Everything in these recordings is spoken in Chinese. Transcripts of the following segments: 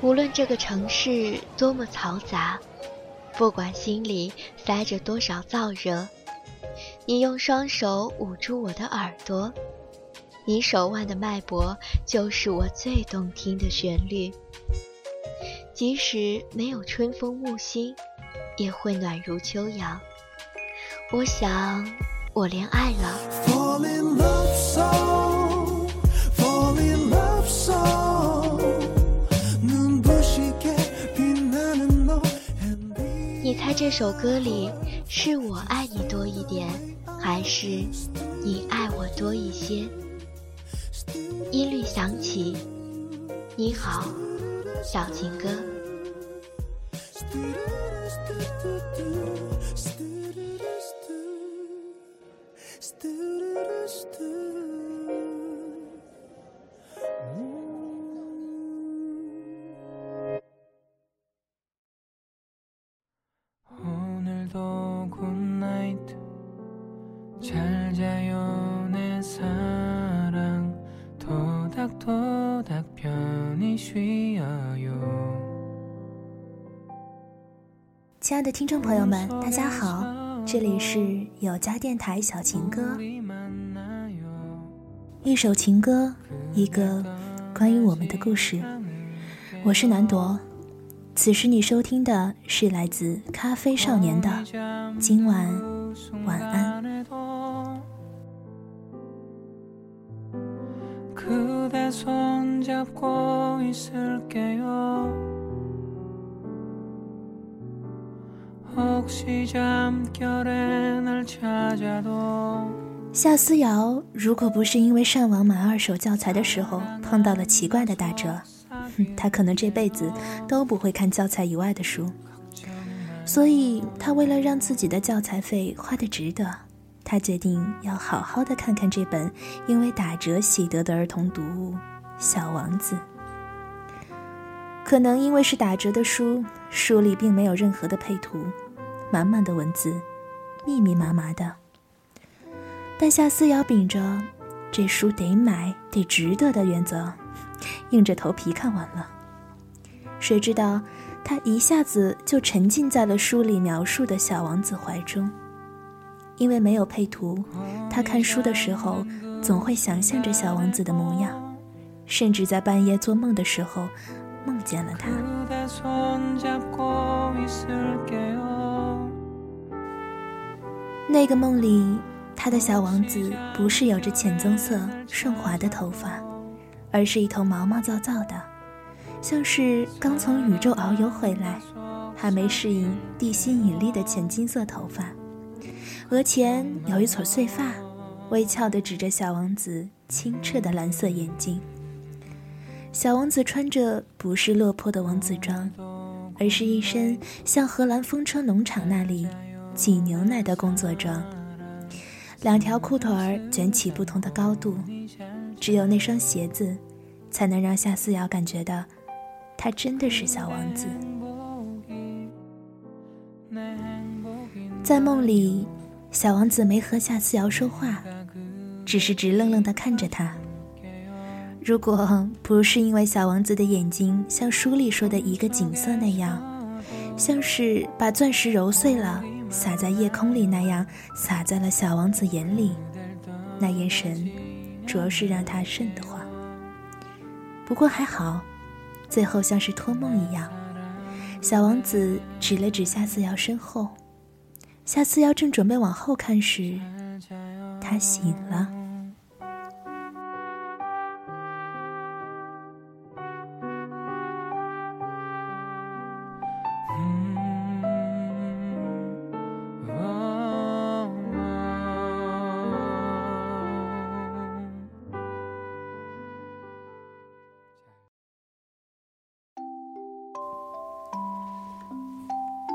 无论这个城市多么嘈杂，不管心里塞着多少燥热，你用双手捂住我的耳朵，你手腕的脉搏就是我最动听的旋律。即使没有春风木星，也会暖如秋阳。我想，我恋爱了。你猜这首歌里是我爱你多一点，还是你爱我多一些？音律响起，你好，小情歌。亲爱的听众朋友们，大家好，这里是有家电台小情歌。一首情歌，一个关于我们的故事。我是南铎，此时你收听的是来自咖啡少年的《今晚晚安》。夏思瑶如果不是因为上网买二手教材的时候碰到了奇怪的打折，她可能这辈子都不会看教材以外的书。所以她为了让自己的教材费花得值得，她决定要好好的看看这本因为打折喜得的儿童读物《小王子》。可能因为是打折的书，书里并没有任何的配图，满满的文字，密密麻麻的。但夏思瑶秉着这书得买得值得的原则，硬着头皮看完了。谁知道她一下子就沉浸在了书里描述的小王子怀中。因为没有配图，她看书的时候总会想象着小王子的模样，甚至在半夜做梦的时候梦见了他。那个梦里，他的小王子不是有着浅棕色顺滑的头发，而是一头毛毛躁躁的，像是刚从宇宙遨游回来，还没适应地心引力的浅金色头发，额前有一撮碎发，微翘地指着小王子清澈的蓝色眼睛。小王子穿着不是落魄的王子装，而是一身像荷兰风车农场那里挤牛奶的工作装，两条裤腿卷起不同的高度，只有那双鞋子才能让夏思瑶感觉到他真的是小王子。在梦里，小王子没和夏思瑶说话，只是直愣愣地看着他。如果不是因为小王子的眼睛像书里说的一个景色那样，像是把钻石揉碎了洒在夜空里那样洒在了小王子眼里，那眼神着实让他瘆得慌。不过还好，最后像是托梦一样，小王子指了指夏思瑶身后。夏思瑶正准备往后看时，他醒了。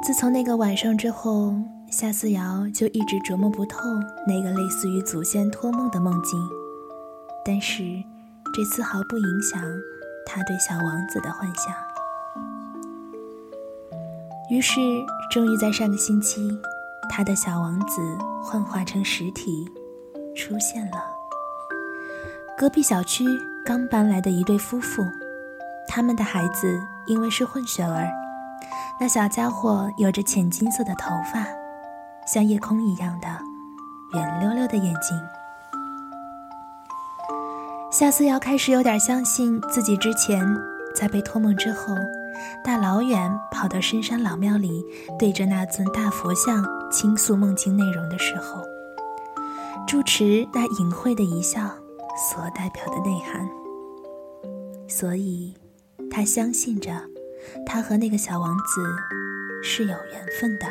自从那个晚上之后，夏思瑶就一直琢磨不透那个类似于祖先托梦的梦境，但是这丝毫不影响她对小王子的幻想。于是终于在上个星期，她的小王子幻化成实体出现了。隔壁小区刚搬来的一对夫妇，他们的孩子因为是混血儿。那小家伙有着浅金色的头发，像夜空一样的圆溜溜的眼睛。夏思瑶开始有点相信自己之前在被托梦之后，大老远跑到深山老庙里，对着那尊大佛像倾诉梦境内容的时候，住持那隐晦的一笑所代表的内涵。所以他相信着他和那个小王子是有缘分的。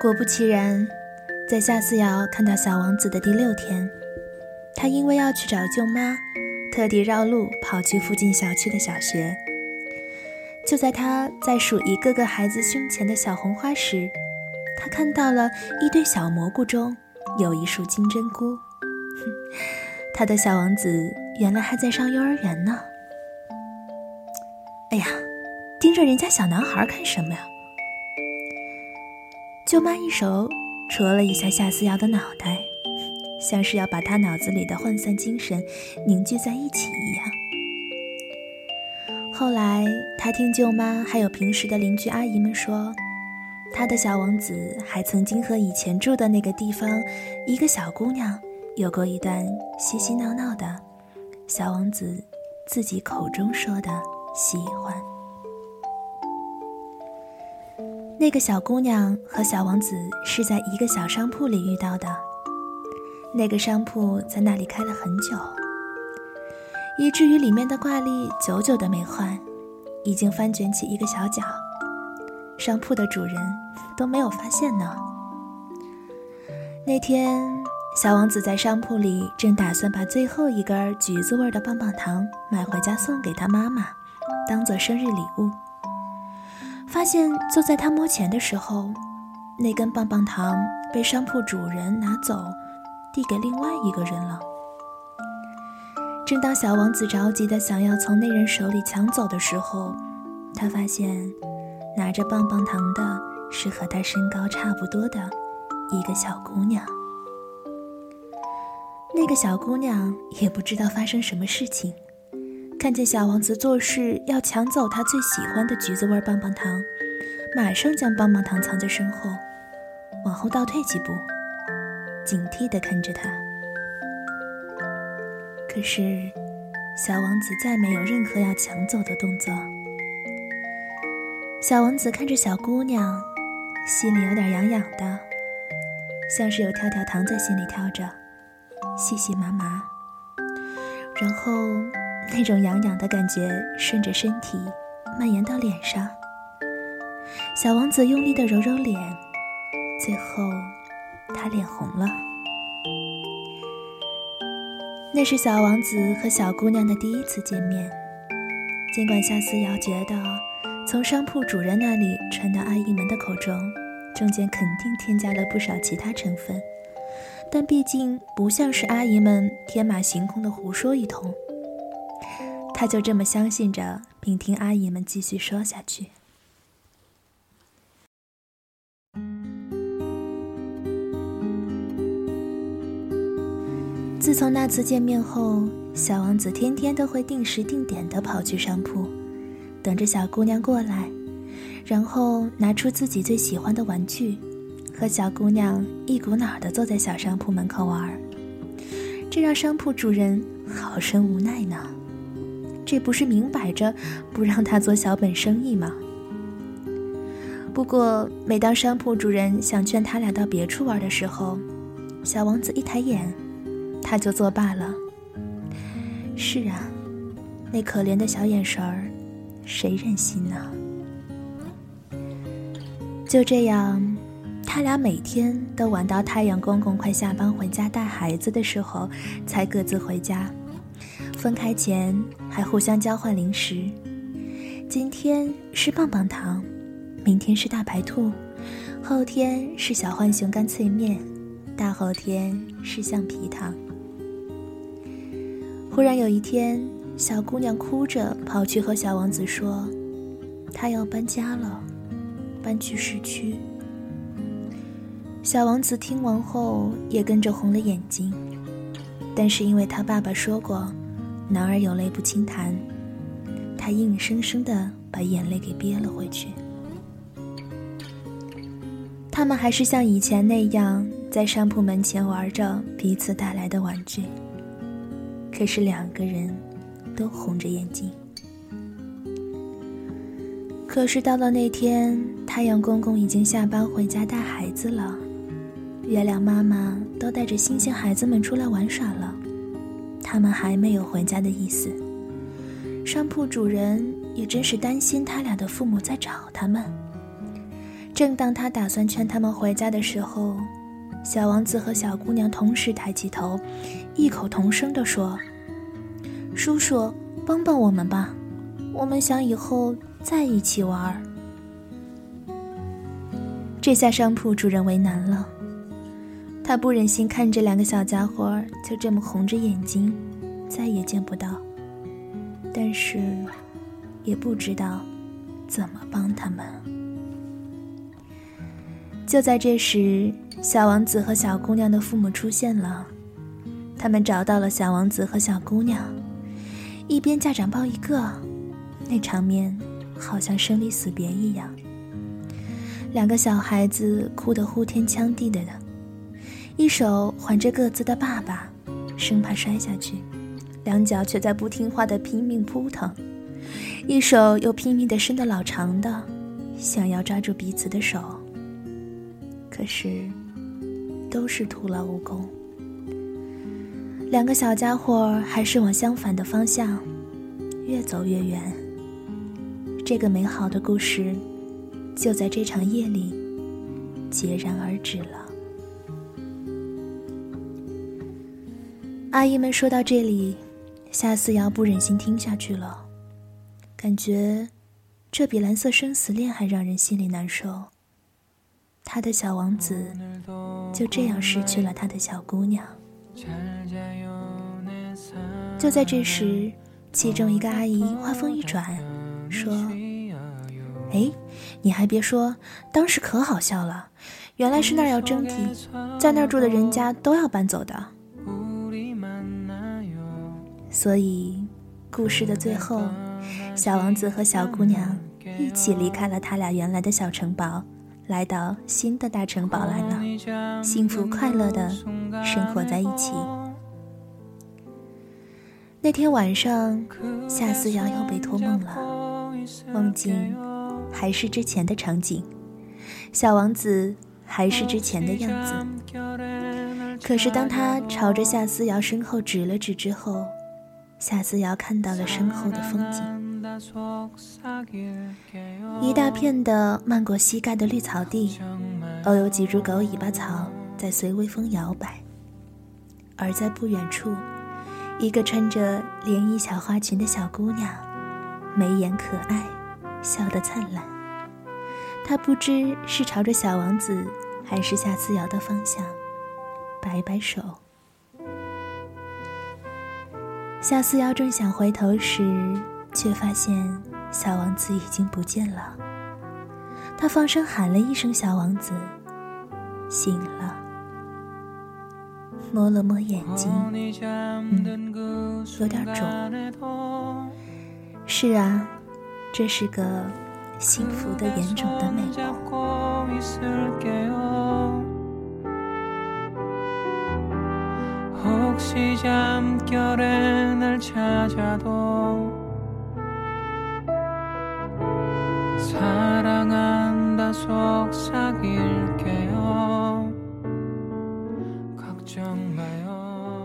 果不其然，在夏思瑶看到小王子的第6天，他因为要去找舅妈，特地绕路跑去附近小区的小学。就在他在数一个个孩子胸前的小红花时，他看到了一堆小蘑菇中有一束金针菇。他的小王子原来还在上幼儿园呢。哎呀，盯着人家小男孩看什么呀？舅妈一手戳了一下夏思瑶的脑袋，像是要把她脑子里的涣散精神凝聚在一起一样。后来她听舅妈还有平时的邻居阿姨们说，她的小王子还曾经和以前住的那个地方一个小姑娘有过一段嬉嬉闹闹的，小王子自己口中说的喜欢。那个小姑娘和小王子是在一个小商铺里遇到的，那个商铺在那里开了很久，以至于里面的挂历久久的没换，已经翻卷起一个小角，商铺的主人都没有发现呢。那天小王子在商铺里正打算把最后一根橘子味的棒棒糖买回家送给他妈妈当做生日礼物，发现就在他摸钱的时候，那根棒棒糖被商铺主人拿走，递给另外一个人了。正当小王子着急的想要从那人手里抢走的时候，他发现拿着棒棒糖的是和他身高差不多的一个小姑娘。那个小姑娘也不知道发生什么事情，看见小王子做事要抢走他最喜欢的橘子味棒棒糖，马上将棒棒糖藏在身后，往后倒退几步，警惕地看着他。可是小王子再没有任何要抢走的动作。小王子看着小姑娘，心里有点痒痒的，像是有跳跳糖在心里跳着，细细麻麻，然后那种痒痒的感觉顺着身体蔓延到脸上。小王子用力地揉揉脸，最后他脸红了。那是小王子和小姑娘的第一次见面，尽管夏思瑶觉得从商铺主人那里传到阿姨们的口中，中间肯定添加了不少其他成分，但毕竟不像是阿姨们天马行空的胡说一通。她就这么相信着，并听阿姨们继续说下去。自从那次见面后，小王子天天都会定时定点地跑去商铺，等着小姑娘过来，然后拿出自己最喜欢的玩具，和小姑娘一股脑地坐在小商铺门口玩。这让商铺主人好生无奈呢，这不是明摆着不让他做小本生意吗？不过每当商铺主人想劝他俩到别处玩的时候，小王子一抬眼，他就作罢了。是啊，那可怜的小眼神儿，谁忍心呢？就这样，他俩每天都玩到太阳公公快下班回家带孩子的时候才各自回家，分开前还互相交换零食，今天是棒棒糖，明天是大白兔，后天是小浣熊干脆面，大后天是橡皮糖。忽然有一天，小姑娘哭着跑去和小王子说，她要搬家了，搬去市区。小王子听完后也跟着红了眼睛，但是因为他爸爸说过，男儿有泪不轻弹，他硬生生地把眼泪给憋了回去。他们还是像以前那样在商铺门前玩着彼此带来的玩具，可是两个人都红着眼睛。可是到了那天，太阳公公已经下班回家带孩子了，月亮妈妈都带着星星孩子们出来玩耍了，他们还没有回家的意思。商铺主人也真是担心他俩的父母在找他们。正当他打算劝他们回家的时候，小王子和小姑娘同时抬起头，异口同声地说：“叔叔，帮帮我们吧，我们想以后在一起玩。”这下商铺主人为难了，他不忍心看着两个小家伙就这么红着眼睛再也见不到，但是也不知道怎么帮他们。就在这时，小王子和小姑娘的父母出现了，他们找到了小王子和小姑娘，一边家长抱一个，那场面好像生离死别一样。两个小孩子哭得呼天抢地的，一手环着各自的爸爸，生怕摔下去，两脚却在不听话的拼命扑腾，一手又拼命地伸得老长的，想要抓住彼此的手，可是都是徒劳无功。两个小家伙还是往相反的方向越走越远。这个美好的故事就在这场夜里戛然而止了。阿姨们说到这里，夏思瑶不忍心听下去了，感觉这比蓝色生死恋还让人心里难受。他的小王子就这样失去了他的小姑娘。就在这时，其中一个阿姨话锋一转说：“哎，你还别说，当时可好笑了，原来是那儿要征集，在那儿住的人家都要搬走的。”所以故事的最后，小王子和小姑娘一起离开了他俩原来的小城堡，来到新的大城堡来了，幸福快乐的生活在一起。那天晚上，夏思瑶又被托梦了，梦境还是之前的场景，小王子还是之前的样子。可是当他朝着夏思瑶身后指了指之后，夏思瑶看到了身后的风景，一大片的漫过膝盖的绿草地，偶有几株狗尾巴草在随微风摇摆。而在不远处，一个穿着连衣小花裙的小姑娘，眉眼可爱，笑得灿烂。她不知是朝着小王子还是夏思瑶的方向摆摆手。夏思瑶正想回头时，却发现小王子已经不见了。他放声喊了一声小王子，醒了，摸了摸眼睛，有点肿。是啊，这是个幸福的眼肿的美梦。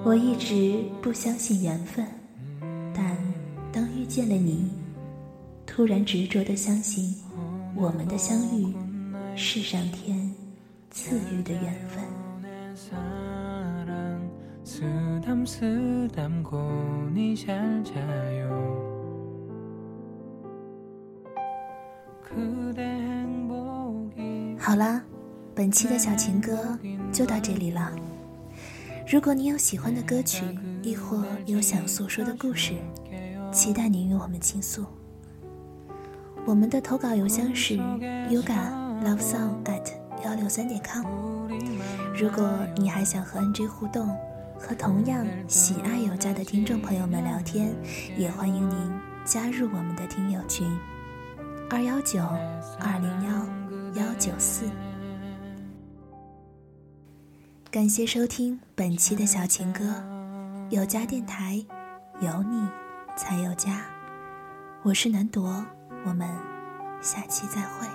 我一直不相信缘分，但当遇见了你，突然执着地相信我们的相遇是上天赐予的缘分。好啦，本期的小情歌就到这里了。如果你有喜欢的歌曲，亦或有想诉说的故事，期待你与我们倾诉。我们的投稿邮箱是 yugalovesong@163.com。如果你还想和 NJ 互动，和同样喜爱有家的听众朋友们聊天，也欢迎您加入我们的听友群219-201-194。感谢收听本期的小情歌，有家电台，有你才有家。我是南铎，我们下期再会。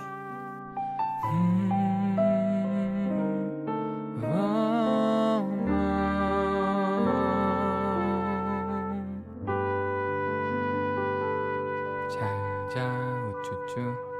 加油加油，我啾啾。